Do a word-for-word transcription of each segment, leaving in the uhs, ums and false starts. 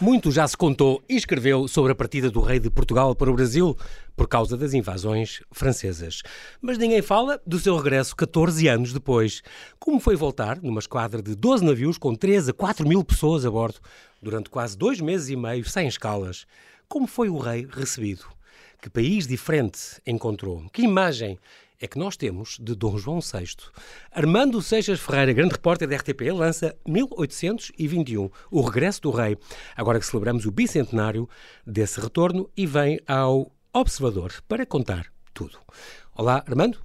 Muito já se contou e escreveu sobre a partida do rei de Portugal para o Brasil por causa das invasões francesas. Mas ninguém fala do seu regresso catorze anos depois. Como foi voltar numa esquadra de doze navios com três a quatro mil pessoas a bordo durante quase dois meses e meio, sem escalas? Como foi o rei recebido? Que país diferente encontrou? Que imagem é que nós temos de Dom João sexto? Armando Seixas Ferreira, grande repórter da R T P, lança mil oitocentos e vinte e um, o regresso do rei, agora que celebramos o bicentenário desse retorno, e vem ao Observador para contar tudo. Olá, Armando.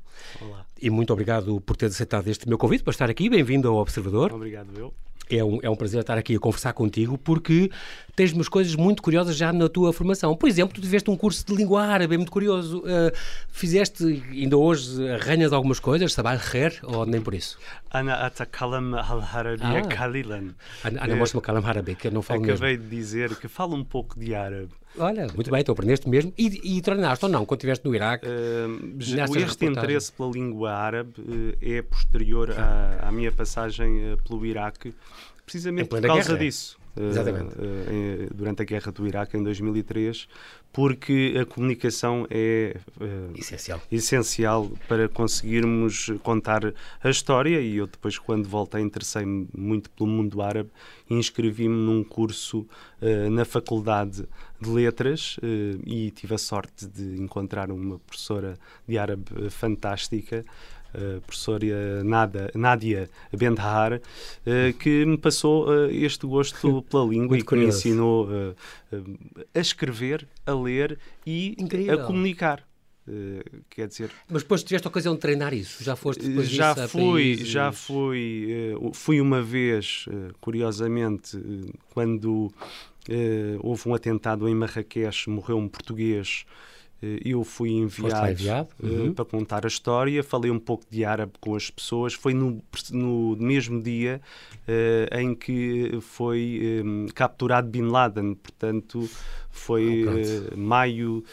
Olá. E muito obrigado por ter aceitado este meu convite para estar aqui. Bem-vindo ao Observador. Obrigado, eu. É um, é um prazer estar aqui a conversar contigo, porque tens umas coisas muito curiosas já na tua formação. Por exemplo, tu tiveste um curso de língua árabe, muito curioso. Uh, fizeste, ainda hoje, arranhas algumas coisas, sabes rer, ou nem por isso? Ana atakalam al-harabia kalilan. Ana mostra-me kalam árabe, que eu não falo mesmo. Acabei de dizer que falo um pouco de árabe. Olha, muito bem, tu aprendeste mesmo. E, e treinaste ou não, quando estiveste no Iraque? Uh, este interesse pela língua árabe uh, é posterior à, à minha passagem uh, pelo Iraque, precisamente por causa guerra. disso. Exatamente. Uh, uh, durante a guerra do Iraque, em dois mil e três, porque a comunicação é uh, essencial. essencial para conseguirmos contar a história, e eu depois, quando voltei, interessei-me muito pelo mundo árabe e inscrevi-me num curso uh, na Faculdade de Letras, uh, e tive a sorte de encontrar uma professora de árabe fantástica, a professora Nadia Bendhar, que me passou este gosto pela língua muito e que curioso. me ensinou a escrever, a ler e Incrível. a comunicar. Uh, quer dizer... Mas depois tiveste a ocasião de treinar isso? Já foste depois já disso fui, países... Já fui, uh, fui uma vez, uh, curiosamente, uh, quando uh, houve um atentado em Marrakech, morreu um português. Eu fui enviado, enviado? Uhum. uh, para contar a história, falei um pouco de árabe com as pessoas. Foi no, no mesmo dia uh, em que foi um, capturado Bin Laden, portanto foi oh, uh, maio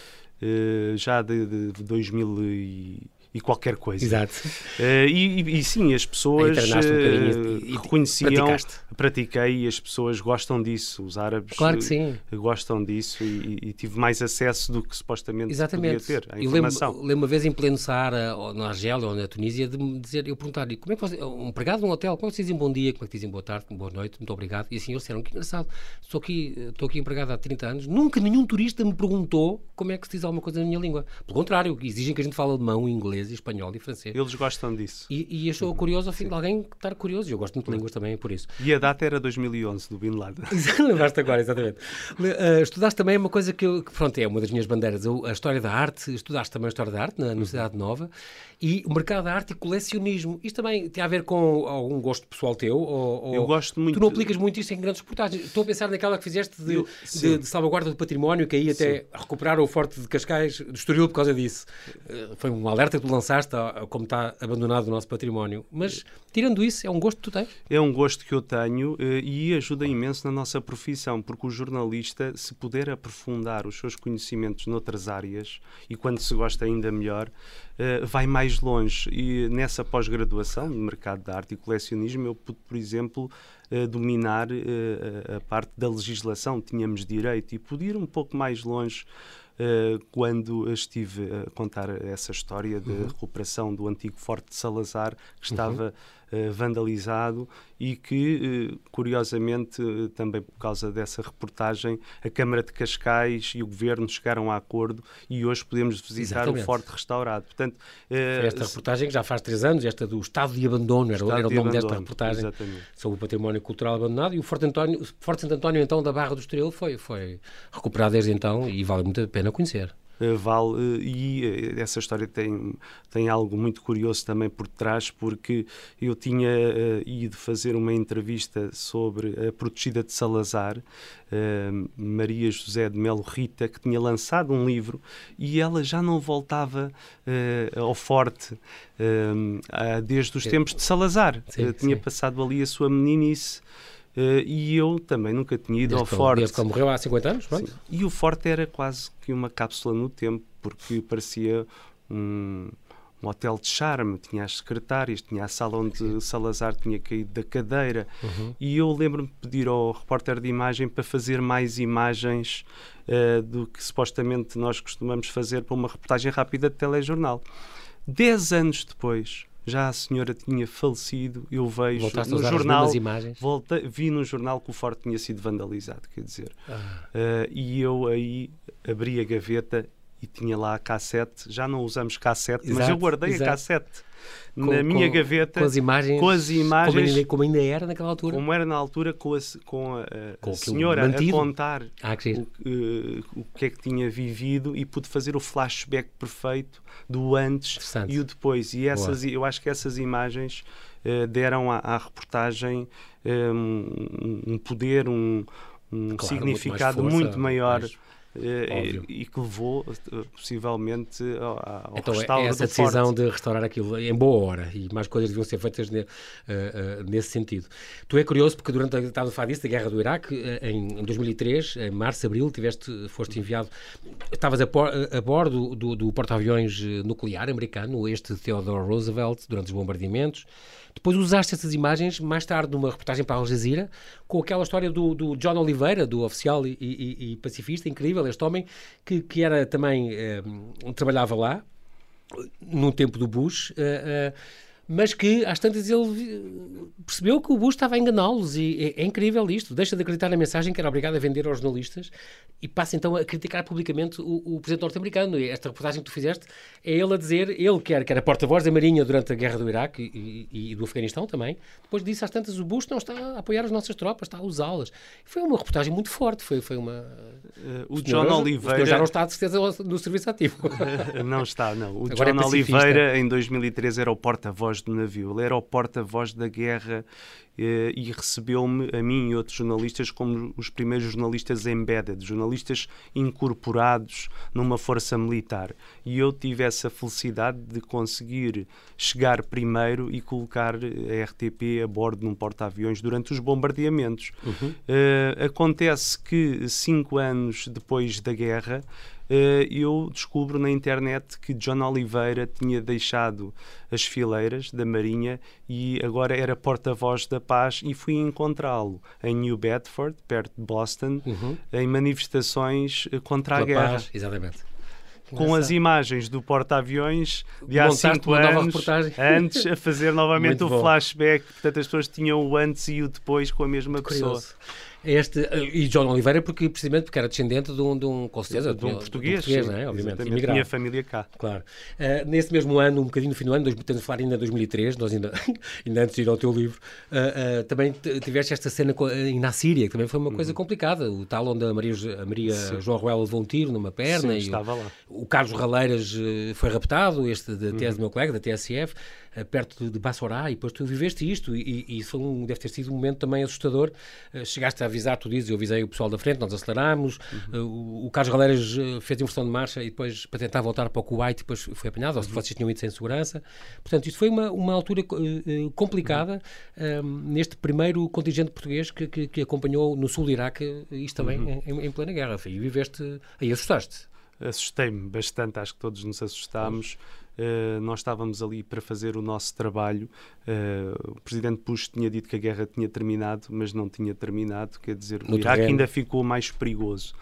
uh, já de, de dois mil e... e qualquer coisa. Exato. Uh, e, e sim, as pessoas um uh, reconheciam, praticaste. pratiquei e as pessoas gostam disso, os árabes claro que sim. gostam disso e, e tive mais acesso do que supostamente Exatamente. podia ter, a informação. Eu lembro, lembro uma vez em pleno Saara, ou na Argélia ou na Tunísia, de me dizer, eu perguntar-lhe, como é que você, um empregado num hotel, como é que vocês dizem bom dia, como é que dizem boa tarde, boa noite, muito obrigado, e assim eles disseram, que engraçado, estou aqui, estou aqui empregado há trinta anos, nunca nenhum turista me perguntou como é que se diz alguma coisa na minha língua. Pelo contrário, exigem que a gente fale alemão e inglês, e espanhol e francês. Eles gostam disso. E, e achou curioso, ao fim de alguém estar curioso. Eu gosto muito de línguas também, por isso. E a data era dois mil e onze, do Bin Laden. Lembraste agora, exatamente. Uh, estudaste também uma coisa que, eu, que, pronto, é uma das minhas bandeiras, eu, a história da arte. Estudaste também a história da arte na Universidade Nova, e o mercado da arte e colecionismo. Isto também tem a ver com algum gosto pessoal teu? Ou, eu gosto muito. Tu não aplicas muito isso em grandes reportagens. Estou a pensar naquela que fizeste de, eu, de, de salvaguarda do património, que aí até sim. recuperaram o Forte de Cascais do Estoril por causa disso. Uh, foi um alerta que tu lançaste, como está abandonado o nosso património. Mas, tirando isso, é um gosto que tu tens? É um gosto que eu tenho e ajuda imenso na nossa profissão, porque o jornalista, se puder aprofundar os seus conhecimentos noutras áreas, e quando se gosta ainda melhor, vai mais longe. E nessa pós-graduação no mercado da arte e colecionismo, eu pude, por exemplo, dominar a parte da legislação. Tínhamos direito e pude ir um pouco mais longe Uh, quando estive a contar essa história da uhum. recuperação do antigo Forte de Salazar, que estava uhum. uh, vandalizado e que, uh, curiosamente, uh, também por causa dessa reportagem, a Câmara de Cascais e o Governo chegaram a acordo e hoje podemos visitar Exatamente. o Forte restaurado. Portanto, uh, esta reportagem que já faz três anos, esta do Estado de Abandono, era, era o nome de desta reportagem, Exatamente. sobre o património cultural abandonado, e o Forte, António, o Forte Santo António, então, da Barra do Estoril, foi, foi recuperado desde então e vale muito a pena. Não conhecer. Vale, e essa história tem, tem algo muito curioso também por trás, porque eu tinha uh, ido fazer uma entrevista sobre a protegida de Salazar, uh, Maria José de Melo Rita, que tinha lançado um livro, e ela já não voltava uh, ao Forte uh, desde os tempos de Salazar. Sim, uh, tinha sim. passado ali a sua meninice. Uh, e eu também nunca tinha ido ao Forte. Ele morreu há cinquenta anos, pronto. E o Forte era quase que uma cápsula no tempo, porque parecia um, um hotel de charme, tinha as secretárias, tinha a sala onde Salazar tinha caído da cadeira. Uhum. E eu lembro-me de pedir ao repórter de imagem para fazer mais imagens uh, do que supostamente nós costumamos fazer para uma reportagem rápida de telejornal. Dez anos depois, já a senhora tinha falecido, eu vejo no jornal, volta, vi no jornal que o forte tinha sido vandalizado, quer dizer. Ah. Uh, e eu aí abri a gaveta e tinha lá a cassete, já não usamos cassete, exato, mas eu guardei exato. a cassete com, na minha com, gaveta, com as imagens, com as imagens como, ainda, como ainda era naquela altura. Como era na altura, com a, com a, com a senhora mantido. a contar ah, que o, uh, o que é que tinha vivido, e pude fazer o flashback perfeito do antes e o depois. E essas, eu acho que essas imagens uh, deram à, à reportagem um, um poder, um, um claro, significado muito, força, muito maior. Mais... E, e que levou possivelmente ao então, restauro essa do decisão forte. De restaurar aquilo em boa hora, e mais coisas deviam ser feitas ne, uh, uh, nesse sentido. Tu é curioso porque durante a, estava a falar disso, da guerra do Iraque, em dois mil e três, em março, abril, tiveste, foste enviado, estavas a, por, a bordo do, do porta-aviões nuclear americano, este Theodore Roosevelt, durante os bombardeamentos. Depois usaste essas imagens mais tarde numa reportagem para Al Jazeera, com aquela história do, do John Oliveira, do oficial e, e, e pacifista, incrível, este homem, que, que era também, eh, trabalhava lá, no tempo do Bush, eh, eh, mas que às tantas ele percebeu que o Bush estava a enganá-los, e é, é incrível isto, deixa de acreditar na mensagem que era obrigado a vender aos jornalistas e passa então a criticar publicamente o, o presidente norte-americano. E esta reportagem que tu fizeste é ele a dizer, ele que era, que era porta-voz da Marinha durante a guerra do Iraque e, e, e do Afeganistão também, depois disso às tantas o Bush não está a apoiar as nossas tropas, está a usá-las. Foi uma reportagem muito forte, foi, foi uma... Uh, o, o John senhor, Oliveira... O já não está de certeza no serviço ativo. Não está, não. O Agora John é Oliveira em dois mil e três era o porta-voz do navio, ele era o porta-voz da guerra, eh, e recebeu-me a mim e outros jornalistas como os primeiros jornalistas embedded, jornalistas incorporados numa força militar, e eu tive essa felicidade de conseguir chegar primeiro e colocar a R T P a bordo num porta-aviões durante os bombardeamentos. Uhum. Eh, acontece que cinco anos depois da guerra, eu descubro na internet que John Oliveira tinha deixado as fileiras da Marinha e agora era porta-voz da paz, e fui encontrá-lo em New Bedford, perto de Boston, uhum. em manifestações contra Pela a guerra. Paz, exatamente. Com Nossa. as imagens do porta-aviões de há cinco anos, antes, a fazer novamente o flashback. Portanto, as pessoas tinham o antes e o depois com a mesma Muito pessoa. Curioso. Este, e John Oliveira, porque, precisamente porque era descendente de um, de um com certeza, de um, de um português, de um português não é? Obviamente, imigrante. Tinha família cá. Claro. Uh, nesse mesmo ano, um bocadinho no fim do ano, estamos a falar ainda de dois mil e três, nós ainda, ainda antes de ir ao teu livro, uh, uh, também tiveste esta cena com, uh, na Síria, que também foi uma uhum. coisa complicada. O tal onde a Maria, a Maria João Ruel levou um tiro numa perna. Sim, e estava o, lá. O Carlos Raleiras uh, foi raptado, este da T S, uhum. meu colega, da T S F, uh, perto de, de Bassorá, e depois tu viveste isto, e, e isso um, deve ter sido um momento também assustador. Uh, chegaste a avisar, tu dizes, eu avisei o pessoal da frente, nós acelerámos, uhum. uh, o Carlos Raleiras uh, fez inversão de marcha e depois, para tentar voltar para o Kuwait, depois foi apanhado, ou se vocês tinham ido sem segurança. Portanto, isto foi uma, uma altura uh, complicada uhum. uh, neste primeiro contingente português que, que, que acompanhou no sul do Iraque, isto também uhum. em, em plena guerra. E viveste, aí assustaste. Assustei-me bastante, acho que todos nos assustámos. Uh, nós estávamos ali para fazer o nosso trabalho. Uh, o presidente Bush tinha dito que a guerra tinha terminado, mas não tinha terminado, quer dizer, o Iraque ainda ficou mais perigoso.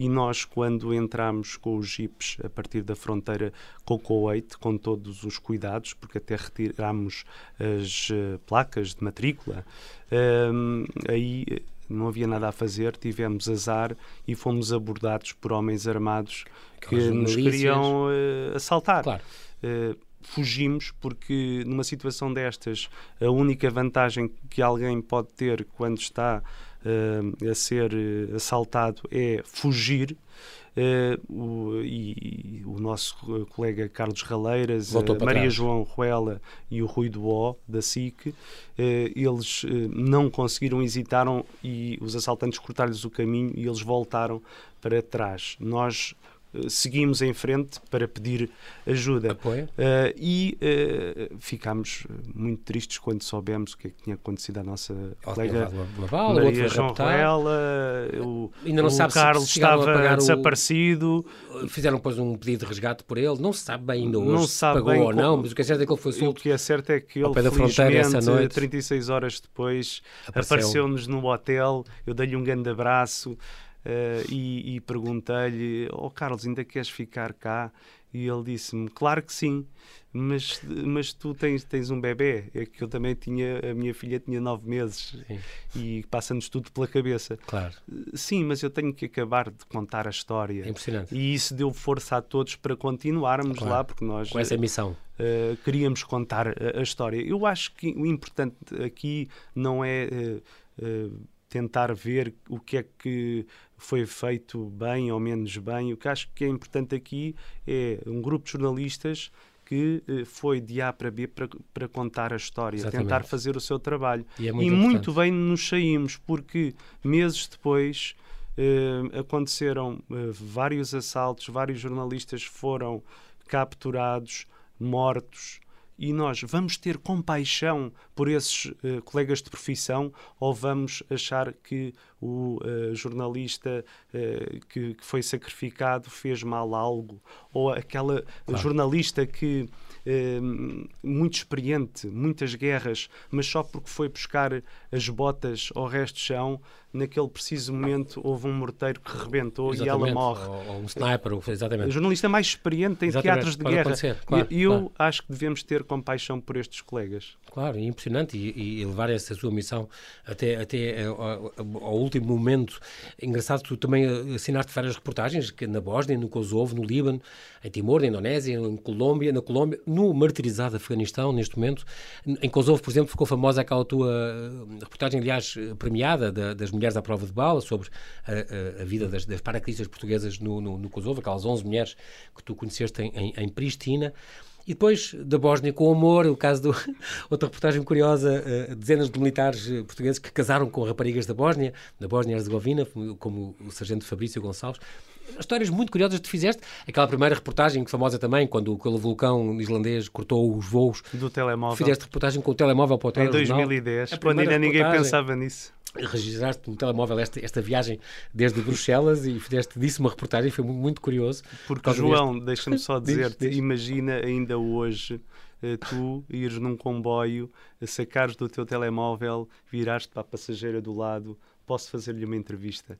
E nós, quando entramos com os jipes a partir da fronteira com o Kuwait, com todos os cuidados, porque até retirámos as uh, placas de matrícula, uh, aí... não havia nada a fazer, tivemos azar e fomos abordados por homens armados que nos queriam uh, assaltar. Claro. Uh, fugimos porque numa situação destas a única vantagem que alguém pode ter quando está uh, a ser uh, assaltado é fugir. Uh, o, e, e o nosso colega Carlos Raleiras, uh, Maria trás. João Ruela e o Rui Duó da S I C, uh, eles uh, não conseguiram, hesitaram, e os assaltantes cortaram-lhes o caminho e eles voltaram para trás. Nós seguimos em frente para pedir ajuda. Apoio. Uh, e uh, ficámos muito tristes quando soubemos o que é que tinha acontecido à nossa colega Maria João Ruela. O, Ainda não o sabe Carlos se estava desaparecido. O... Fizeram depois um pedido de resgate por ele. Não se sabe bem ainda hoje se pagou bem, ou não, mas o que é certo é que ele foi solto. O que é certo é que ele, felizmente, essa noite, trinta e seis horas depois, apareceu-nos no hotel. Eu dei-lhe um grande abraço. Uh, e, e perguntei-lhe: "Oh Carlos, ainda queres ficar cá?" E ele disse-me: "Claro que sim, mas, mas tu tens, tens um bebê." É que eu também tinha, a minha filha tinha nove meses. Sim. E passa-nos tudo pela cabeça. Claro. Sim, mas eu tenho que acabar de contar a história. É impressionante. E isso deu força a todos para continuarmos, claro, lá, porque nós... Com essa missão. Uh, queríamos contar a, a história. Eu acho que o importante aqui não é... Uh, uh, tentar ver o que é que foi feito bem ou menos bem. O que acho que é importante aqui é um grupo de jornalistas que foi de A para B para, para contar a história. Exatamente. Tentar fazer o seu trabalho. E, é muito, e muito bem nos saímos, porque meses depois eh, aconteceram eh, vários assaltos, vários jornalistas foram capturados, mortos, e nós vamos ter compaixão por esses uh, colegas de profissão, ou vamos achar que o uh, jornalista uh, que, que foi sacrificado fez mal a algo, ou aquela claro. jornalista que uh, muito experiente, muitas guerras, mas só porque foi buscar as botas ao resto do chão, naquele preciso momento houve um morteiro que rebentou e ela morre. Ou, ou um sniper, exatamente. O jornalista mais experiente em exatamente. teatros de Pode guerra. Claro, e eu claro. acho que devemos ter compaixão por estes colegas. Claro, é impressionante, e, e levar essa sua missão até, até ao, ao último momento. Engraçado, tu também assinaste várias reportagens que na Bósnia, no Kosovo, no Líbano, em Timor, na Indonésia, em Colômbia, na Colômbia, no martirizado Afeganistão, neste momento. Em Kosovo, por exemplo, ficou famosa aquela tua reportagem, aliás, premiada, da, das mulheres Mulheres à prova de bala, sobre a, a, a vida das, das paraquedistas portuguesas no, no, no Kosovo, aquelas onze mulheres que tu conheceste em, em, em Pristina. E depois, da Bósnia com o amor, o caso de outra reportagem curiosa, dezenas de militares portugueses que casaram com raparigas da Bósnia, da Bósnia e Herzegovina, como o sargento Fabrício Gonçalves. Histórias muito curiosas que fizeste. Aquela primeira reportagem, famosa também, quando aquele vulcão islandês cortou os voos do telemóvel. Fizeste reportagem com o telemóvel para o telejornal. Em dois mil e dez, quando ainda ninguém pensava nisso. Registraste no telemóvel esta, esta viagem desde Bruxelas e fizeste disso uma reportagem, foi muito, muito curioso. Porque, por João, deste... deixa-me só dizer-te, imagina ainda hoje tu ires num comboio, sacares do teu telemóvel, viraste para a passageira do lado: "Posso fazer-lhe uma entrevista?"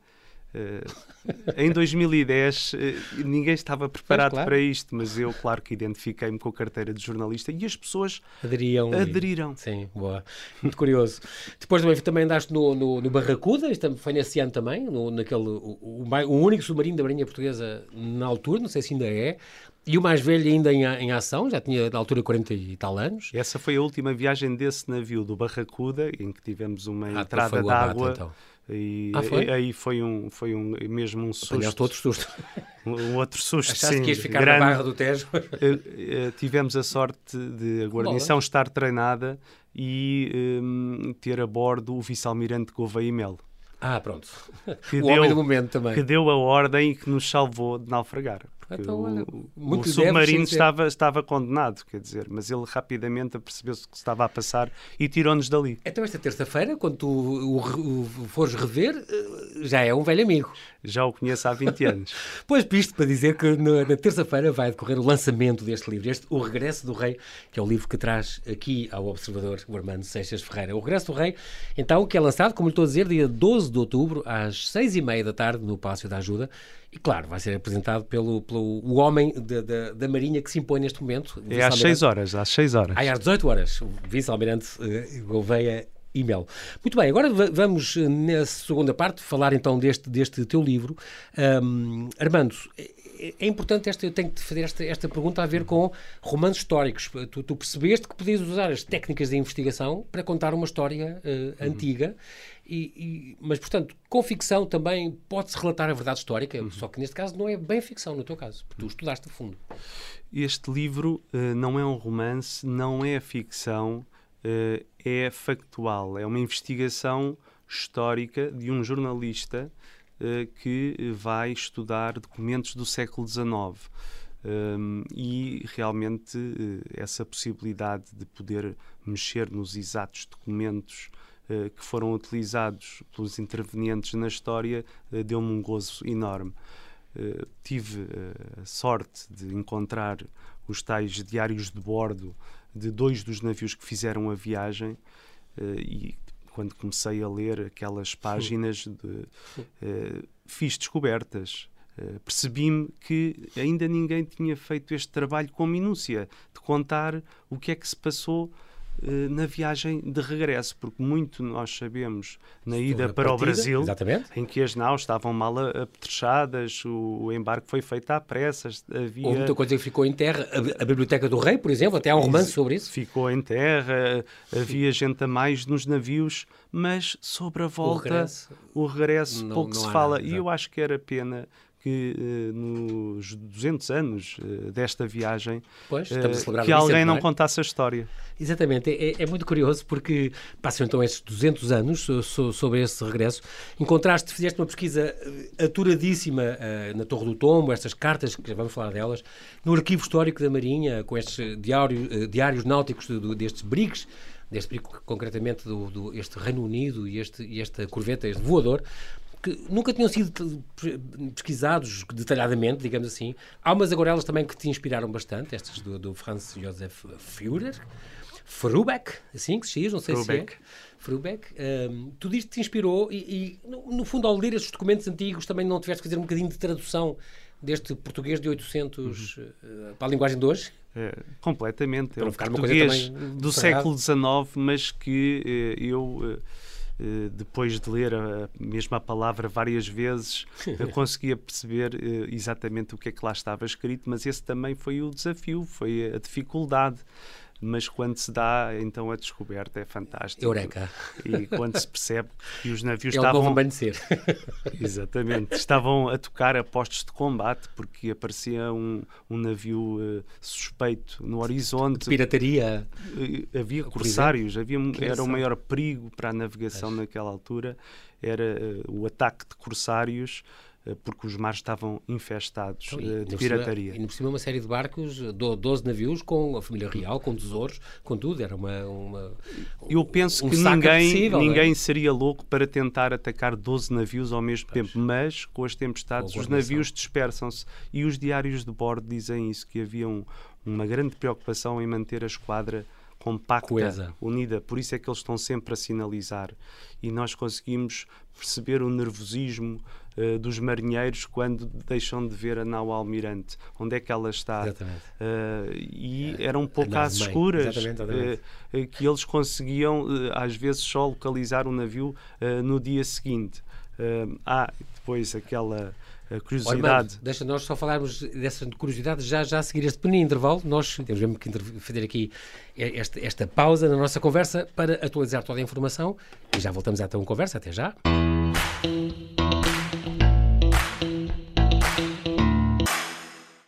Uh, em dois mil e dez uh, ninguém estava preparado, claro, para isto, mas eu, claro, que identifiquei-me com a carteira de jornalista e as pessoas Aderiam aderiram. Sim, boa. Muito curioso. Depois também, também andaste no, no, no Barracuda, foi nesse ano também, no, naquele, o, o, o único submarino da Marinha Portuguesa na altura, não sei se ainda é, e o mais velho ainda em, em ação, já tinha da altura quarenta e tal anos. Essa foi a última viagem desse navio, do Barracuda, em que tivemos uma ah, entrada d'água. Então. E ah, foi? aí foi um, foi um, mesmo um susto. Apanhaste outro susto. Um outro susto, Achaste sim. que ias ficar grande. na barra do Tejo? Uh, uh, tivemos a sorte de a guarnição Bola. estar treinada e um, ter a bordo o vice-almirante Gouveia e Melo. Ah, pronto. Que o deu, homem do momento também. Que deu a ordem e que nos salvou de naufragar. Então, olha, o, o submarino estava, estava condenado, quer dizer, mas ele rapidamente apercebeu-se que estava a passar e tirou-nos dali. Então esta terça-feira, quando tu o, o, o fores rever, já é um velho amigo. Já o conheço há vinte anos. Pois, isto para dizer que na, na terça-feira vai decorrer o lançamento deste livro, este O Regresso do Rei, que é o livro que traz aqui ao Observador o Armando Seixas Ferreira. O Regresso do Rei, então, que é lançado, como lhe estou a dizer, dia doze de outubro, às seis e meia da tarde, no Palácio da Ajuda. E, claro, vai ser apresentado pelo, pelo o homem de, de, da Marinha que se impõe neste momento. É às seis horas, às seis horas. Ah, é às dezoito horas, o vice-almirante uh, Gouveia e Melo. Muito bem, agora vamos, nessa segunda parte, falar então deste, deste teu livro. Um, Armando, é importante, esta, eu tenho que te fazer esta, esta pergunta a ver com romances históricos. Tu, tu percebeste que podias usar as técnicas de investigação para contar uma história uh, uhum. antiga. E, e, mas, portanto, com ficção também pode-se relatar a verdade histórica, uhum. só que neste caso não é bem ficção, no teu caso, porque tu estudaste a fundo. Este livro uh, não é um romance, não é ficção, uh, é factual. É uma investigação histórica de um jornalista uh, que vai estudar documentos do século dezenove. Um, e realmente uh, essa possibilidade de poder mexer nos exatos documentos uh, que foram utilizados pelos intervenientes na história uh, deu-me um gozo enorme. Uh, tive uh, a sorte de encontrar os tais diários de bordo de dois dos navios que fizeram a viagem uh, e quando comecei a ler aquelas páginas de, uh, fiz descobertas. Uh, percebi-me que ainda ninguém tinha feito este trabalho com minúcia, de contar o que é que se passou uh, na viagem de regresso, porque muito nós sabemos na ida Uma para partida, o Brasil, exatamente. Em que as naus estavam mal apetrechadas, o, o embarque foi feito à pressa, havia... Houve muita coisa que ficou em terra, a, a Biblioteca do Rei, por exemplo, até há um romance sobre isso. Ficou em terra, havia gente a mais nos navios, mas sobre a volta, o regresso, o regresso não, pouco não se fala, nada, e eu acho que era pena... que eh, nos duzentos anos eh, desta viagem pois, eh, que alguém isso, não é? Contasse a história. Exatamente, é, é muito curioso porque passam então esses duzentos anos so, so, sobre esse regresso. Encontraste, fizeste uma pesquisa aturadíssima uh, na Torre do Tombo, estas cartas, que já vamos falar delas, no Arquivo Histórico da Marinha, com estes diários, uh, diários náuticos do, do, destes briques, deste brique concretamente do, do este Reino Unido e, este, e esta corveta, este voador, que nunca tinham sido pesquisados detalhadamente, digamos assim. Há umas aguarelas também que te inspiraram bastante, estas do, do Franz Josef Führer, Frubeck, assim que se diz, não sei Frubeck. se é. Frubeck. Um, tudo isto te inspirou e, e, no fundo, ao ler estes documentos antigos, também não tiveste que fazer um bocadinho de tradução deste português de oitocentos uhum. uh, para a linguagem de hoje? É, completamente. É um português do século dezenove, mas que uh, eu... Uh, Uh, depois de ler a mesma palavra várias vezes, eu conseguia perceber uh, exatamente o que é que lá estava escrito, mas esse também foi o desafio, foi a dificuldade. Mas quando se dá, então a descoberta é fantástica. Eureka! E quando se percebe que os navios Ele estavam... Exatamente. Estavam a tocar a postos de combate, porque aparecia um, um navio uh, suspeito no horizonte. De pirataria? Uh, havia corsários, havia, era o maior perigo para a navegação Acho. naquela altura, era uh, o ataque de corsários, porque os mares estavam infestados então, de, de pirataria. E por cima uma série de barcos, doze navios, com a família real, com tesouros, com tudo. Era uma... uma Eu penso um que ninguém, ninguém seria louco para tentar atacar doze navios ao mesmo pois. tempo, mas com as tempestades os navios dispersam-se e os diários de bordo dizem isso, que havia um, uma grande preocupação em manter a esquadra compacta, coesa, unida. Por isso é que eles estão sempre a sinalizar. E nós conseguimos perceber o nervosismo uh, dos marinheiros quando deixam de ver a nau almirante. Onde é que ela está? Uh, e é, eram pouco às escuras exatamente, exatamente. Uh, que eles conseguiam, uh, às vezes, só localizar o navio uh, no dia seguinte. Uh, há depois aquela... A curiosidade. Deixa nós só falarmos dessa curiosidade já, já a seguir este pequeno intervalo. Nós temos mesmo que fazer aqui esta, esta pausa na nossa conversa para atualizar toda a informação e já voltamos à tua conversa. Até já.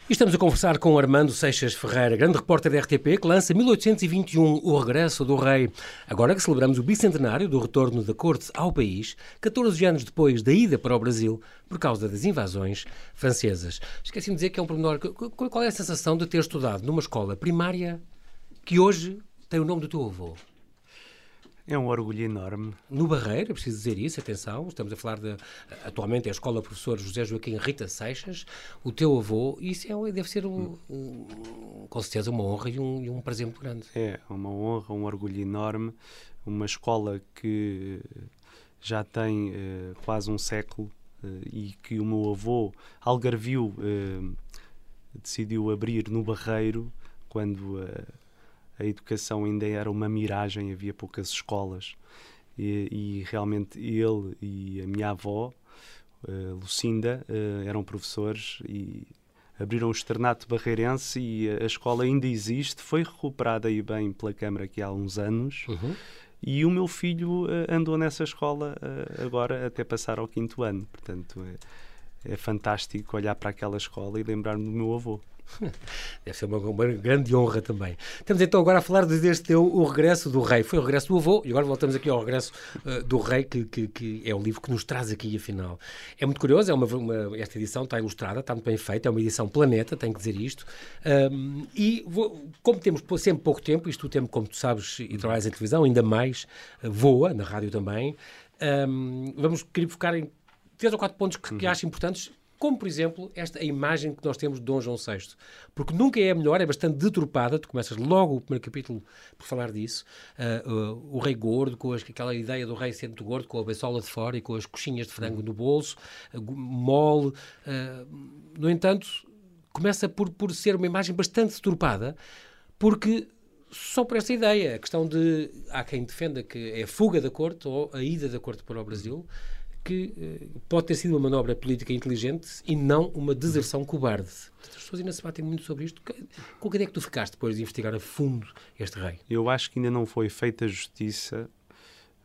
E estamos a conversar com Armando Seixas Ferreira, grande repórter da R T P, que lança mil oitocentos e vinte e um O Regresso do Rei. Agora que celebramos o bicentenário do retorno da corte ao país, catorze anos depois da ida para o Brasil, por causa das invasões francesas. Esqueci-me de dizer que é um pormenor... Qual é a sensação de ter estudado numa escola primária que hoje tem o nome do teu avô? É um orgulho enorme. No Barreiro, é preciso dizer isso, atenção, estamos a falar de, atualmente é a escola professor José Joaquim Rita Seixas, o teu avô, e isso é, deve ser um, um, com certeza uma honra e um, e um prazer muito grande. É, uma honra, um orgulho enorme, uma escola que já tem uh, quase um século uh, e que o meu avô, algarvio, uh, decidiu abrir no Barreiro quando... Uh, A educação ainda era uma miragem, havia poucas escolas. E, e realmente ele e a minha avó, uh, Lucinda, uh, eram professores e abriram o externato barreirense e a escola ainda existe. Foi recuperada aí bem pela Câmara aqui há uns anos. Uhum. E o meu filho uh, andou nessa escola uh, agora até passar ao quinto ano. Portanto, é, é fantástico olhar para aquela escola e lembrar-me do meu avô. Deve ser uma, uma grande honra também. Estamos então agora a falar deste teu O Regresso do Rei. Foi o regresso do avô e agora voltamos aqui ao Regresso uh, do Rei, que, que, que é o livro que nos traz aqui, afinal. É muito curioso, é uma, uma, esta edição está ilustrada, está muito bem feita, é uma edição planeta, tenho que dizer isto. Um, e vou, como temos sempre pouco tempo, isto o tempo, como tu sabes, e trabalhas em televisão, ainda mais, voa, na rádio também, um, vamos querer focar em três ou quatro pontos que, uhum. que acho importantes, como, por exemplo, esta a imagem que nós temos de Dom João sexto, porque nunca é a melhor, é bastante deturpada. Tu começas logo o primeiro capítulo por falar disso, uh, uh, o rei gordo, com as, aquela ideia do rei sendo gordo, com a beisola de fora e com as coxinhas de frango no bolso, uh, mole, uh, no entanto, começa por, por ser uma imagem bastante deturpada, porque só por essa ideia, a questão de, há quem defenda que é a fuga da corte ou a ida da corte para o Brasil, que uh, pode ter sido uma manobra política inteligente e não uma deserção cobarde. As pessoas ainda se batem muito sobre isto. Com que é que tu ficaste depois de investigar a fundo este rei? Eu acho que ainda não foi feita justiça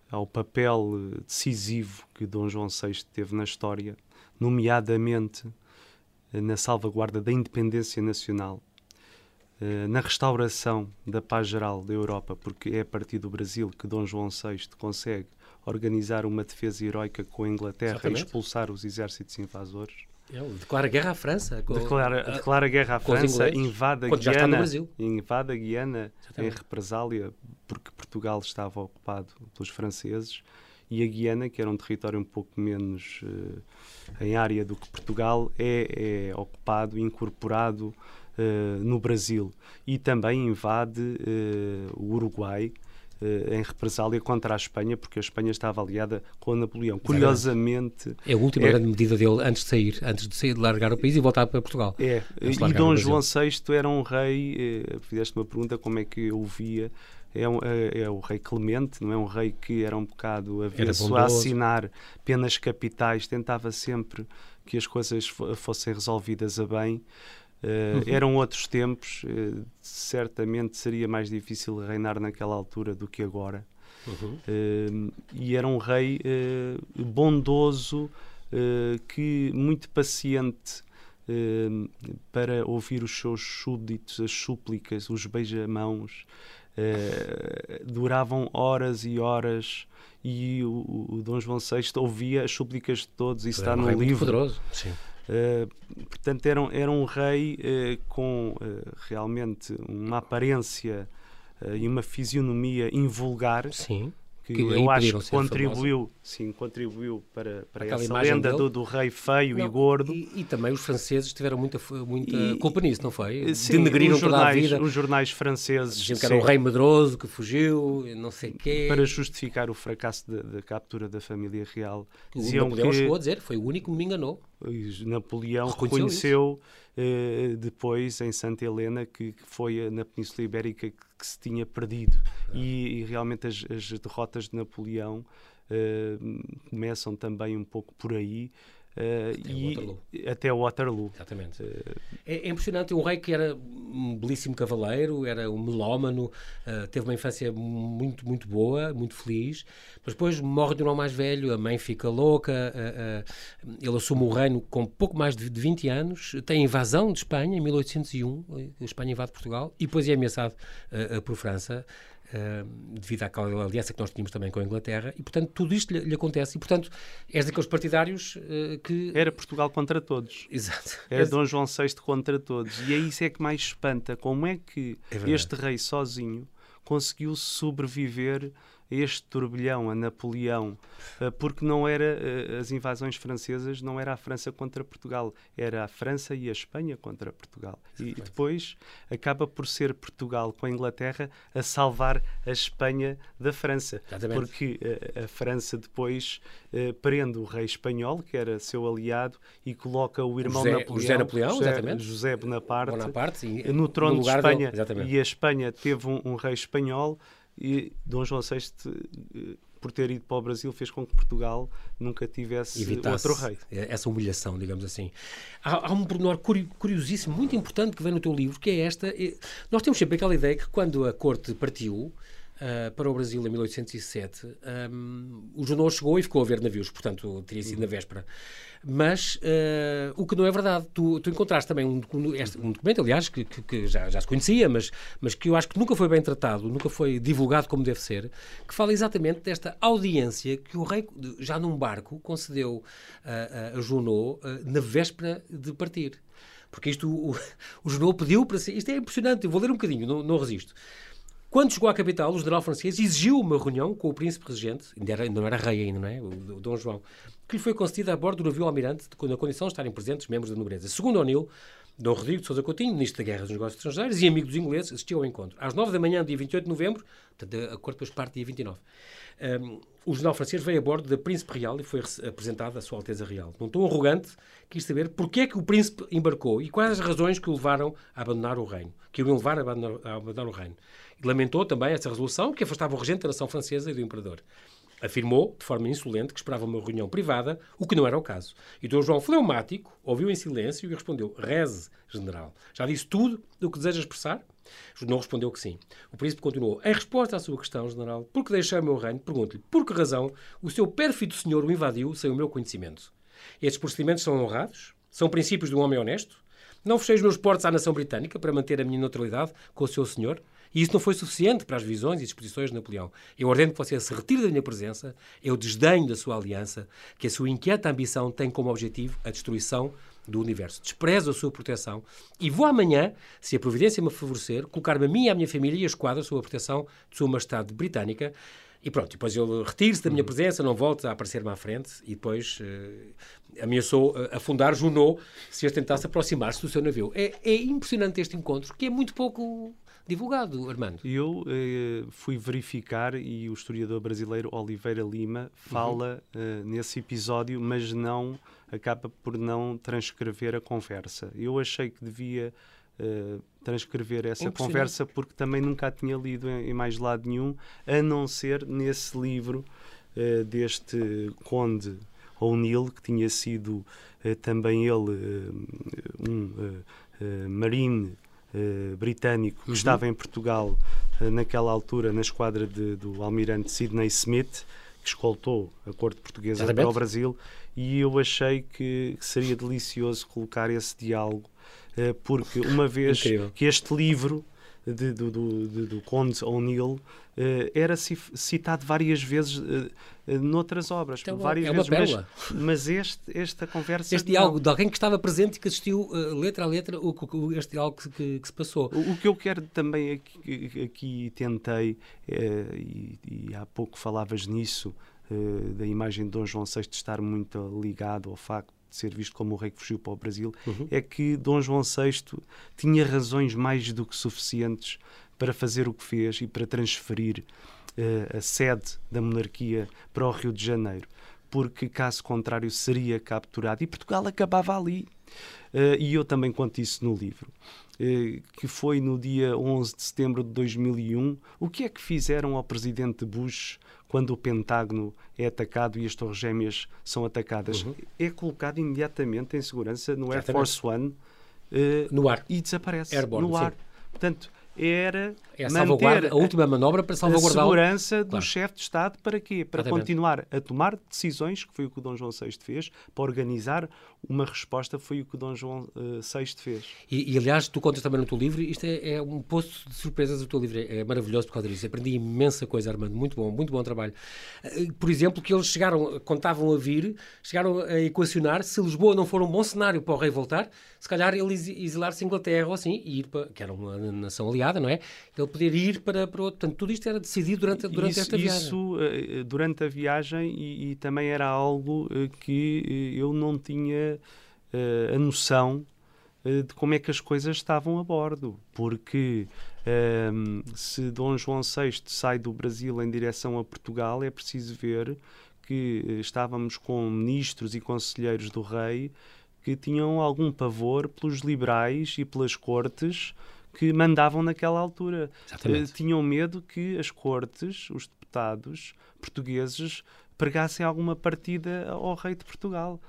ao papel decisivo que Dom João sexto teve na história, nomeadamente na salvaguarda da independência nacional, na restauração da paz geral da Europa, porque é a partir do Brasil que Dom João sexto consegue organizar uma defesa heroica com a Inglaterra. Exatamente. E expulsar os exércitos invasores. Ele declara guerra à França. Com, declara, a, declara guerra à França, invade a Guiana, invade a Guiana em represália, porque Portugal estava ocupado pelos franceses, e a Guiana, que era um território um pouco menos uh, em área do que Portugal, é, é ocupado e incorporado uh, no Brasil. E também invade uh, o Uruguai, Uh, em represália contra a Espanha, porque a Espanha estava aliada com Napoleão. Curiosamente... É a última é, grande medida dele antes de sair, antes de sair, de largar o país e voltar para Portugal. É, e Dom João sexto era um rei, uh, fizeste uma pergunta como é que eu via, é, um, é, é o rei clemente, não é um rei que era um bocado avesso a assinar penas capitais, tentava sempre que as coisas fossem resolvidas a bem. Uh, uhum. Eram outros tempos, uh, certamente seria mais difícil reinar naquela altura do que agora. Uhum. Uh, e era um rei uh, bondoso, uh, que muito paciente uh, para ouvir os seus súditos, as súplicas, os beijamãos. Uh, duravam horas e horas, e o, o Dom João sexto ouvia as súplicas de todos. Isso está no livro. Poderoso. Sim. Uh, portanto, era um, era um rei uh, com uh, realmente uma aparência uh, e uma fisionomia invulgar. Sim, que, que eu acho que contribuiu, sim, contribuiu para, para essa lenda do, do rei feio não, e gordo. E, e também os franceses tiveram muita, muita e, culpa nisso, não foi? Sim, denegriram os jornais, toda a vida. Os jornais franceses... Diziam que era um rei medroso que fugiu, não sei o quê... Para justificar o fracasso da captura da família real. O Napoleão que... chegou a dizer, foi o único que me enganou. Napoleão reconheceu, reconheceu uh, depois em Santa Helena que, que foi uh, na Península Ibérica que, que se tinha perdido. Ah. E, e realmente as, as derrotas de Napoleão uh, começam também um pouco por aí. Uh, até, e Waterloo. até Waterloo. Exatamente. Uh, é, é impressionante, um rei que era um belíssimo cavaleiro, era um melómano, uh, teve uma infância muito, muito boa, muito feliz, mas depois morre de um irmão mais velho, a mãe fica louca, uh, uh, ele assume o reino com pouco mais de vinte anos, tem a invasão de Espanha em mil oitocentos e um, a Espanha invade Portugal e depois é ameaçado uh, por França. Uh, devido àquela aliança que nós tínhamos também com a Inglaterra, e portanto tudo isto lhe, lhe acontece, e portanto és daqueles partidários uh, que... Era Portugal contra todos. Exato. Era Ex Dom João sexto contra todos, e é isso é que mais espanta, como é que é este rei sozinho conseguiu sobreviver a este turbilhão, a Napoleão, uh, porque não era uh, as invasões francesas, não era a França contra Portugal, era a França e a Espanha contra Portugal. E, e depois acaba por ser Portugal com a Inglaterra a salvar a Espanha da França. Exatamente. Porque uh, a França depois uh, prende o rei espanhol, que era seu aliado, e coloca o irmão José Napoleão, José, Napoleão, José, exatamente. José Bonaparte, Bonaparte e, no trono no de Espanha. Do... E a Espanha teve um, um rei espanhol. E Dom João sexto, por ter ido para o Brasil, fez com que Portugal nunca tivesse Evitasse outro rei. Essa humilhação, digamos assim. Há, há um pormenor curiosíssimo, muito importante, que vem no teu livro, que é esta. Nós temos sempre aquela ideia que quando a corte partiu, uh, para o Brasil em mil oitocentos e sete, um, o Junot chegou e ficou a ver navios, portanto teria sido uhum. na véspera. Mas uh, o que não é verdade, tu, tu encontraste também um, um documento, aliás, que, que, que já, já se conhecia, mas, mas que eu acho que nunca foi bem tratado, nunca foi divulgado como deve ser, que fala exatamente desta audiência que o rei, já num barco, concedeu uh, a Junot uh, na véspera de partir. Porque isto, o, o Junot pediu para si... Isto é impressionante, eu vou ler um bocadinho, não, não resisto. Quando chegou à capital, o general francês exigiu uma reunião com o príncipe regente, ainda era, não era rei ainda, não é? O, o Dom João, que lhe foi concedida a bordo do navio Almirante, na condição de estarem presentes membros da nobreza. Segundo O'Neill, Dom Rodrigo de Sousa Coutinho, ministro da Guerra dos Negócios Estrangeiros e amigo dos ingleses, assistiu ao encontro. Às nove da manhã, dia vinte e oito de novembro, portanto, a corte depois parte dia vinte e nove, um, o general francês veio a bordo da Príncipe Real e foi apresentado à Sua Alteza Real. Num tom arrogante, quis saber porque é que o príncipe embarcou e quais as razões que o levaram a abandonar o reino, que o levar a abandonar, a abandonar o reino. E lamentou também essa resolução que afastava o regente da nação francesa e do imperador. Afirmou, de forma insolente, que esperava uma reunião privada, o que não era o caso. E Dom João, fleumático, ouviu em silêncio e respondeu: "Reze, general. Já disse tudo do que deseja expressar?" Não respondeu que sim. O príncipe continuou: "Em resposta à sua questão, general, por que deixei o meu reino? Pergunto-lhe, por que razão o seu pérfido senhor o invadiu sem o meu conhecimento? Estes procedimentos são honrados? São princípios de um homem honesto? Não fechei os meus portos à nação britânica para manter a minha neutralidade com o seu senhor? E isso não foi suficiente para as visões e disposições de Napoleão. Eu ordeno que você se retire da minha presença, eu desdenho da sua aliança, que a sua inquieta ambição tem como objetivo a destruição do universo. Desprezo a sua proteção e vou amanhã, se a providência me favorecer, colocar-me a mim e à minha família e a esquadra sob a proteção de sua majestade britânica." E pronto, depois ele retire-se da minha presença, não volte a aparecer-me à frente e depois uh, ameaçou uh, afundar Junot se este tentasse aproximar-se do seu navio. É, é impressionante este encontro, que é muito pouco divulgado, Armando. Eu eh, fui verificar e o historiador brasileiro Oliveira Lima fala uhum. eh, nesse episódio, mas não acaba por não transcrever a conversa. Eu achei que devia eh, transcrever essa conversa porque também nunca a tinha lido em, em mais lado nenhum, a não ser nesse livro eh, deste Conde O'Neill, que tinha sido eh, também ele eh, um eh, marine Uh, britânico que uhum. estava em Portugal uh, naquela altura na esquadra de, do almirante Sidney Smith, que escoltou a corte portuguesa para o Brasil, e eu achei que, que seria delicioso colocar esse diálogo uh, porque uma vez Incrível. que este livro de, do, do, do, do Conde O'Neill Uh, era citado várias vezes uh, uh, noutras obras. Então, várias é uma vezes, pérola. Mas, mas este, esta conversa... Este diálogo não. de alguém que estava presente e que assistiu uh, letra a letra o, o, este diálogo que, que se passou. O, o que eu quero também aqui, aqui tentei, uh, e, e há pouco falavas nisso, uh, da imagem de Dom João sexto estar muito ligado ao facto de ser visto como o rei que fugiu para o Brasil, uhum. é que Dom João sexto tinha razões mais do que suficientes para fazer o que fez e para transferir uh, a sede da monarquia para o Rio de Janeiro, porque caso contrário seria capturado e Portugal acabava ali. Uh, e eu também conto isso no livro, uh, que foi no dia onze de setembro de dois mil e um. O que é que fizeram ao presidente Bush quando o Pentágono é atacado e as Torres Gêmeas são atacadas? Uhum. É colocado imediatamente em segurança no Air Force One, uh, no ar, e desaparece Airborne, no ar. Sim. Portanto, era é a manter a última manobra para salvaguardar a segurança do claro. chefe de Estado. Para quê? Para Exatamente. continuar a tomar decisões, que foi o que o Dom João sexto fez, para organizar uma resposta, foi o que o Dom João uh, sexto fez. E, e, aliás, tu contas também no teu livro, isto é, é um poço de surpresas do teu livro, é, é maravilhoso por causa disso. Aprendi imensa coisa, Armando, muito bom, muito bom trabalho. Uh, por exemplo, que eles chegaram, contavam a vir, chegaram a equacionar, se Lisboa não for um bom cenário para o rei voltar, se calhar ele exilar-se em Inglaterra ou assim, e ir para, que era uma nação aliada, não é? Ele poder ir para, para outro. Portanto, tudo isto era decidido durante, durante isso, esta viagem. Isso durante a viagem e, e também era algo que eu não tinha uh, a noção de como é que as coisas estavam a bordo, porque um, se Dom João sexto sai do Brasil em direção a Portugal, é preciso ver que estávamos com ministros e conselheiros do rei que tinham algum pavor pelos liberais e pelas cortes que mandavam naquela altura. Uh, tinham medo que as cortes, os deputados portugueses, pregassem alguma partida ao rei de Portugal.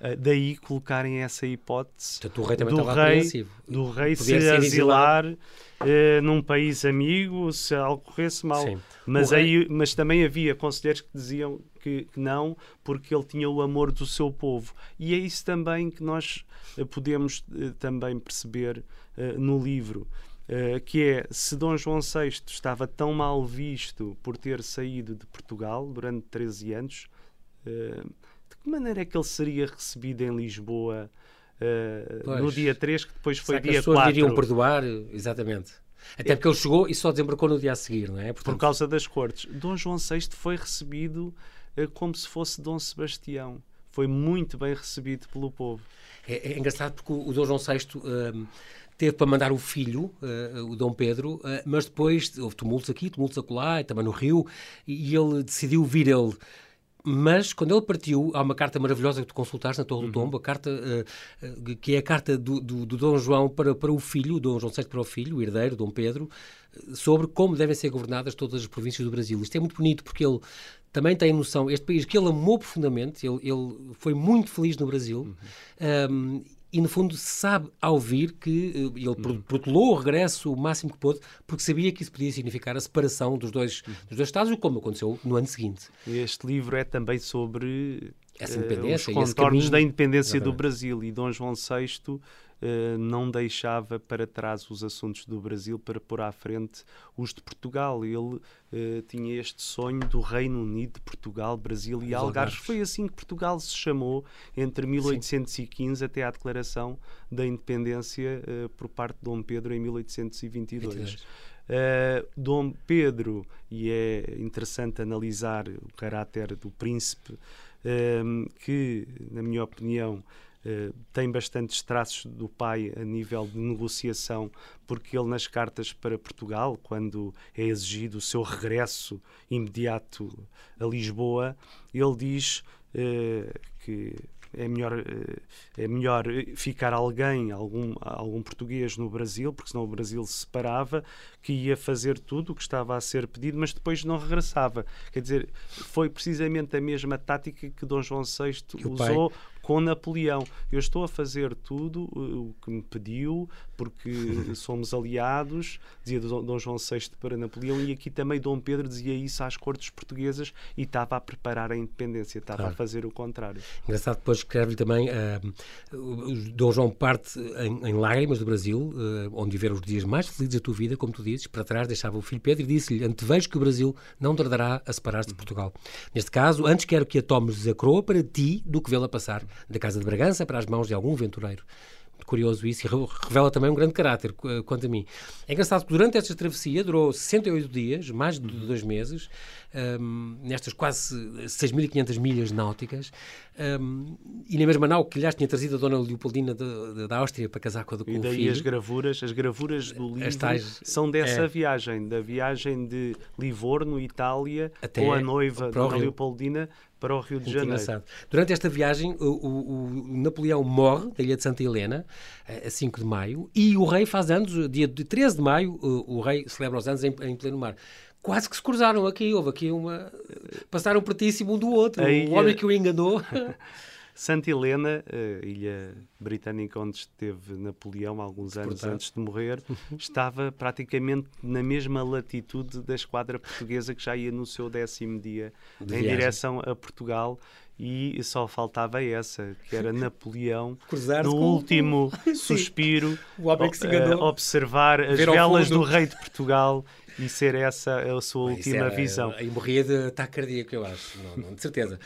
Uh, daí colocarem essa hipótese. Portanto, o rei também do, estava rei, do rei do rei se exilar, exilar uh, num país amigo se algo corresse mal. Mas, aí, rei... mas também havia conselheiros que diziam que não, porque ele tinha o amor do seu povo. E é isso também que nós podemos uh, também perceber uh, no livro. Uh, que é, se Dom João sexto estava tão mal visto por ter saído de Portugal durante treze anos, uh, de que maneira é que ele seria recebido em Lisboa uh, pois, no dia três, que depois foi dia quatro? As pessoas iriam perdoar, exatamente. Até é, porque ele chegou e só desembarcou no dia a seguir, não é? Portanto, por causa das cortes. Dom João sexto foi recebido uh, como se fosse Dom Sebastião. Foi muito bem recebido pelo povo. É, é engraçado porque o, o Dom João sexto... Um, teve para mandar o filho, uh, o Dom Pedro, uh, mas depois houve tumultos aqui, tumultos acolá, e também no Rio, e, e ele decidiu vir ele. Mas, quando ele partiu, há uma carta maravilhosa que tu consultaste na Torre do Tombo, a carta, uh, que é a carta do, do, do Dom João para, para o filho, Dom João sexto para o filho, o herdeiro, Dom Pedro, sobre como devem ser governadas todas as províncias do Brasil. Isto é muito bonito, porque ele também tem noção, este país que ele amou profundamente, ele, ele foi muito feliz no Brasil, uhum. um, e, no fundo, sabe ao vir que ele uhum. protelou o regresso o máximo que pôde, porque sabia que isso podia significar a separação dos dois, uhum. dos dois Estados, como aconteceu no ano seguinte. Este livro é também sobre essa independência, uh, os contornos da independência Exatamente. do Brasil, e Dom João sexto uh, não deixava para trás os assuntos do Brasil para pôr à frente os de Portugal. Ele uh, tinha este sonho do Reino Unido, de Portugal, Brasil e Algarve. Foi assim que Portugal se chamou entre mil oitocentos e quinze Sim. até à declaração da independência uh, por parte de Dom Pedro em mil oitocentos e vinte e dois. Uh, Dom Pedro, e é interessante analisar o caráter do príncipe, Um, que, na minha opinião, uh, tem bastantes traços do pai a nível de negociação, porque ele, nas cartas para Portugal, quando é exigido o seu regresso imediato a Lisboa, ele diz uh, que é melhor, uh, é melhor ficar alguém, algum, algum português no Brasil, porque senão o Brasil se separava, que ia fazer tudo o que estava a ser pedido, mas depois não regressava. Quer dizer, foi precisamente a mesma tática que Dom João sexto e usou com Napoleão. Eu estou a fazer tudo o que me pediu, porque somos aliados, dizia Dom João sexto para Napoleão, e aqui também Dom Pedro dizia isso às cortes portuguesas, e estava a preparar a independência, estava claro. a fazer o contrário. Engraçado, depois escreve-lhe também uh, Dom João parte em, em lágrimas do Brasil, uh, onde viveram os dias mais felizes da tua vida, como tu dizes, para trás deixava o filho Pedro e disse-lhe, antevejo que o Brasil não tardará a separar-se de Portugal. Neste caso, antes quero que a tomes a coroa para ti do que vê-la passar da Casa de Bragança para as mãos de algum aventureiro. Muito curioso isso, e revela também um grande caráter, quanto a mim. É engraçado que durante esta travessia, durou sessenta e oito dias, mais de dois meses, um, nestas quase seis mil e quinhentas milhas náuticas, um, e na mesma nau que, aliás, tinha trazido a Dona Leopoldina da, da, da Áustria para casar com a do filho. E daí as gravuras, as gravuras do livro tais, são dessa é, viagem, da viagem de Livorno, Itália, com a noiva da Leopoldina, para o Rio de Janeiro. Durante esta viagem, o, o, o Napoleão morre da ilha de Santa Helena, a cinco de maio, e o rei faz anos, dia de treze de maio, o, o rei celebra os anos em, em pleno mar. Quase que se cruzaram aqui, houve aqui uma... passaram pertíssimo um do outro, a ilha... o homem que o enganou. Santa Helena, a ilha britânica onde esteve Napoleão alguns anos Portanto. antes de morrer, estava praticamente na mesma latitude da esquadra portuguesa que já ia no seu décimo dia de em viagem. direção a Portugal, e só faltava essa, que era Napoleão, no último o... suspiro, o homem que se enganou, observar as velas do rei de Portugal. E ser essa a sua ah, última era, visão. E morria de ataque cardíaco, eu acho. Não, não, de certeza.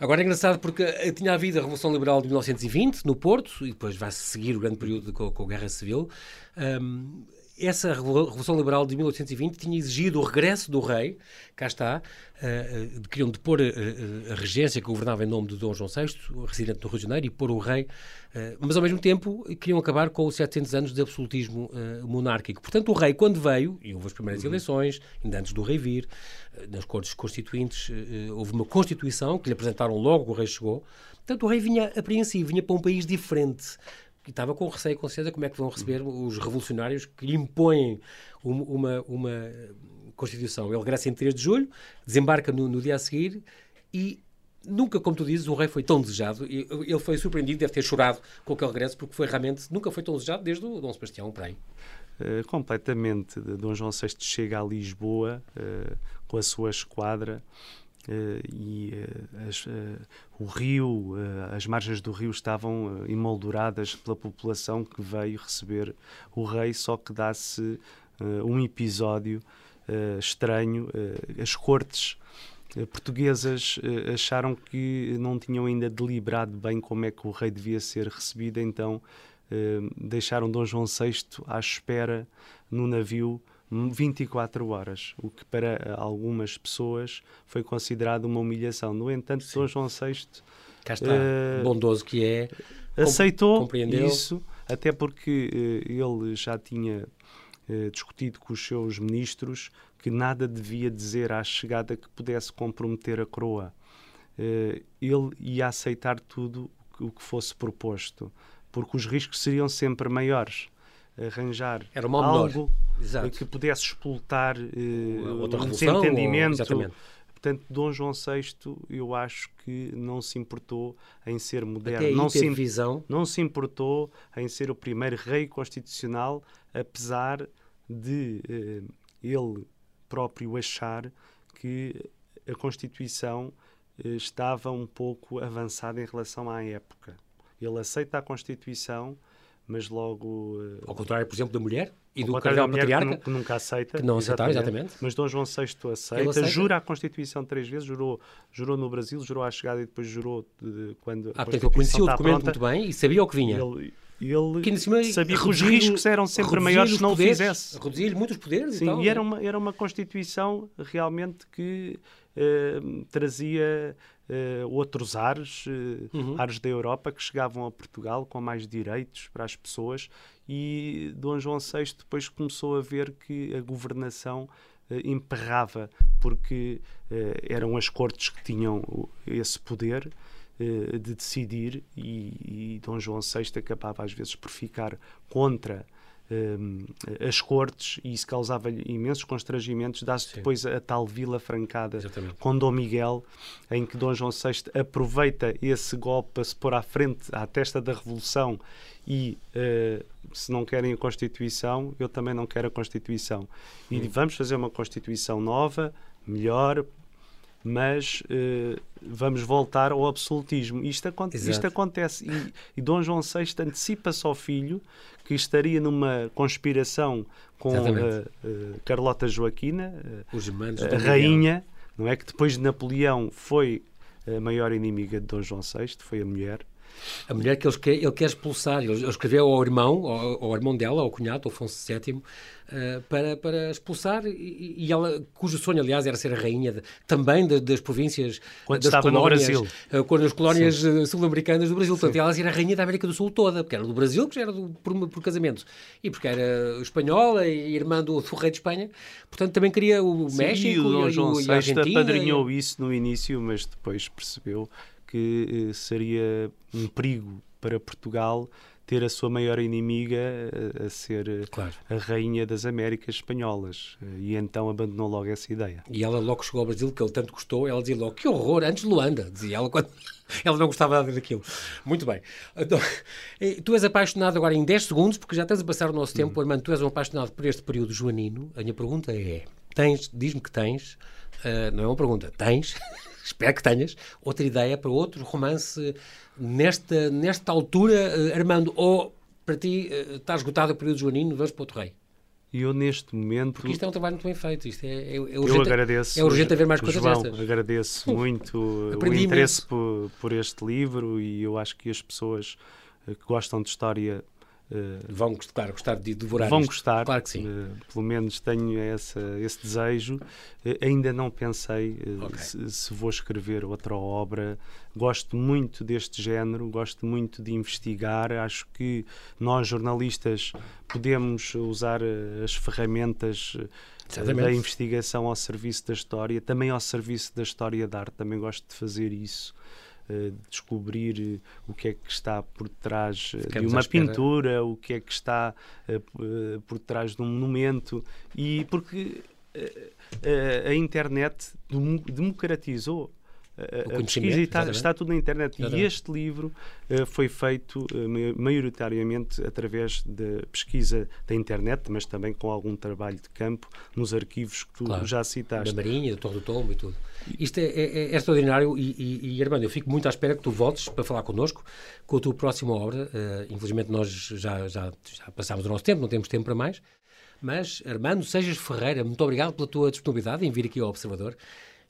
Agora é engraçado porque tinha havido a Revolução Liberal de mil novecentos e vinte, no Porto, e depois vai-se seguir o grande período de, com, com a Guerra Civil. Um, essa Revolução Liberal de mil oitocentos e vinte tinha exigido o regresso do rei, cá está, uh, uh, queriam depor a, a, a regência que governava em nome de Dom João sexto, residente do Rio de Janeiro, e pôr o rei, uh, mas ao mesmo tempo queriam acabar com os setecentos anos de absolutismo uh, monárquico. Portanto, o rei, quando veio, e houve as primeiras uhum. eleições, ainda antes do rei vir, uh, nas cortes constituintes, uh, houve uma constituição que lhe apresentaram logo que o rei chegou. Portanto, o rei vinha apreensivo, vinha para um país diferente, e estava com receio, com certeza, como é que vão receber os revolucionários que lhe impõem uma, uma Constituição. Ele regressa em três de julho, desembarca no, no dia a seguir e nunca, como tu dizes, o rei foi tão desejado. Ele foi surpreendido, deve ter chorado com aquele regresso, porque foi realmente, nunca foi tão desejado desde o Dom Sebastião para aí. uh, completamente. Dom João sexto chega a Lisboa uh, com a sua esquadra uh, e uh, as, uh, o rio, uh, as margens do rio estavam uh, emolduradas pela população que veio receber o rei, só que dá-se uh, um episódio uh, estranho. Uh, as cortes portuguesas acharam que não tinham ainda deliberado bem como é que o rei devia ser recebido, então deixaram Dom João sexto à espera no navio vinte e quatro horas, o que para algumas pessoas foi considerado uma humilhação. No entanto, sim, Dom João sexto, cá está, uh, bondoso que é, aceitou, compreendeu isso, até porque uh, ele já tinha uh, discutido com os seus ministros que nada devia dizer à chegada que pudesse comprometer a coroa. Uh, ele ia aceitar tudo o que fosse proposto, porque os riscos seriam sempre maiores. Arranjar Era uma algo que pudesse explotar uh, outra um desentendimento. Ou... Portanto, Dom João sexto, eu acho que não se importou em ser moderno. Não se, não se importou em ser o primeiro rei constitucional, apesar de uh, ele... próprio achar que a Constituição eh, estava um pouco avançada em relação à época. Ele aceita a Constituição, mas logo... Eh, ao contrário, por exemplo, da mulher e do cardeal patriarca. Que, que nunca aceita. Que não aceitava, exatamente. exatamente. Mas Dom João sexto aceita, aceita, jura a Constituição três vezes, jurou, jurou no Brasil, jurou à chegada e depois jurou de, quando ah, a Constituição conhecia o documento pronta, muito bem e sabia o que vinha. Ele, Ele que, sabia que os riscos eram sempre maiores se não o fizesse. Reduzir muitos poderes. Sim, e, tal, e era, uma, era uma Constituição realmente que uh, trazia uh, outros ares, uh, uhum. ares da Europa, que chegavam a Portugal com mais direitos para as pessoas. E Dom João sexto depois começou a ver que a governação uh, emperrava, porque uh, eram as cortes que tinham esse poder de decidir, e, e Dom João sexto acabava às vezes por ficar contra um, as cortes, e isso causava-lhe imensos constrangimentos. Dá-se depois a tal Vila Francada, exatamente, com Dom Miguel, em que Dom João sexto aproveita esse golpe para se pôr à frente, à testa da Revolução, e uh, se não querem a Constituição, eu também não quero a Constituição. E hum. vamos fazer uma Constituição nova, melhor, mas uh, vamos voltar ao absolutismo. Isto, aconte isto acontece. E, e Dom João sexto antecipa-se ao filho, que estaria numa conspiração com uh, uh, Carlota Joaquina, uh, Os a rainha, não é? Que depois de Napoleão foi a maior inimiga de Dom João sexto, foi a mulher. A mulher que ele quer, ele quer expulsar. Ele escreveu ao irmão, ao, ao irmão dela, ao cunhado, Afonso sétimo, uh, para, para expulsar, e, e ela, cujo sonho, aliás, era ser a rainha de, também de, das províncias, quando das estava colónias, no Brasil. Uh, quando as colónias sul-americanas do Brasil. Portanto, ela era a rainha da América do Sul toda, porque era do Brasil, porque era do, por, por casamento, e porque era espanhola e irmã do, do rei de Espanha. Portanto, também queria o Sim, México e, o, e, João e a Argentina. Apadrinhou e... isso no início, mas depois percebeu que seria um perigo para Portugal ter a sua maior inimiga a, a ser claro. a rainha das Américas espanholas. E então abandonou logo essa ideia. E ela logo chegou ao Brasil, que ele tanto gostou, ela dizia logo, que horror, antes Luanda, dizia ela quando... Ela não gostava nada daquilo. Muito bem. Então, tu és apaixonado agora em dez segundos, porque já estás a passar o nosso tempo, hum. Armando, tu és um apaixonado por este período joanino. A minha pergunta é, tens, diz-me que tens, uh, não é uma pergunta, tens... Espero que tenhas outra ideia para outro romance nesta, nesta altura, Armando, ou para ti está esgotado o período joanino, vamos para outro rei? Eu neste momento... Porque isto é um trabalho muito bem feito, isto é, é, é urgente, eu agradeço, é urgente haver mais coisas João, destas. Agradeço muito o interesse por, por este livro, e eu acho que as pessoas que gostam de história... Uh, vão claro, gostar de devorar vão isto. gostar, claro que sim. Uh, pelo menos tenho essa, esse desejo. Uh, ainda não pensei uh, okay. se, se vou escrever outra obra. Gosto muito deste género, gosto muito de investigar. Acho que nós jornalistas podemos usar as ferramentas Exatamente. da investigação ao serviço da história, também ao serviço da história da arte. Também gosto de fazer isso. Uh, descobrir uh, o que é que está por trás uh, de uma pintura, o que é que está uh, uh, por trás de um monumento, e porque uh, uh, a internet democratizou a pesquisa e está, está tudo na internet. Exatamente. E este livro uh, foi feito uh, maioritariamente através de pesquisa da internet, mas também com algum trabalho de campo nos arquivos que tu claro. já citaste. Da Marinha, da Torre do Tombo e tudo. Isto é, é, é extraordinário e, e, e Armando, eu fico muito à espera que tu voltes para falar connosco com a tua próxima obra. Uh, infelizmente nós já, já, já passámos o nosso tempo, não temos tempo para mais, mas Armando Seixas Ferreira, muito obrigado pela tua disponibilidade em vir aqui ao Observador.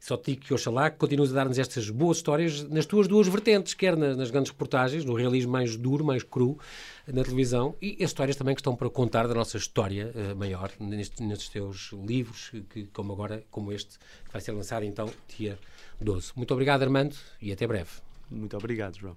Só te digo que oxalá continuas a dar-nos estas boas histórias nas tuas duas vertentes, quer nas, nas grandes reportagens, no realismo mais duro, mais cru, na televisão, e as histórias também que estão para contar da nossa história uh, maior, neste, nestes teus livros, que, como agora, como este, que vai ser lançado então dia doze. Muito obrigado, Armando, e até breve. Muito obrigado, João.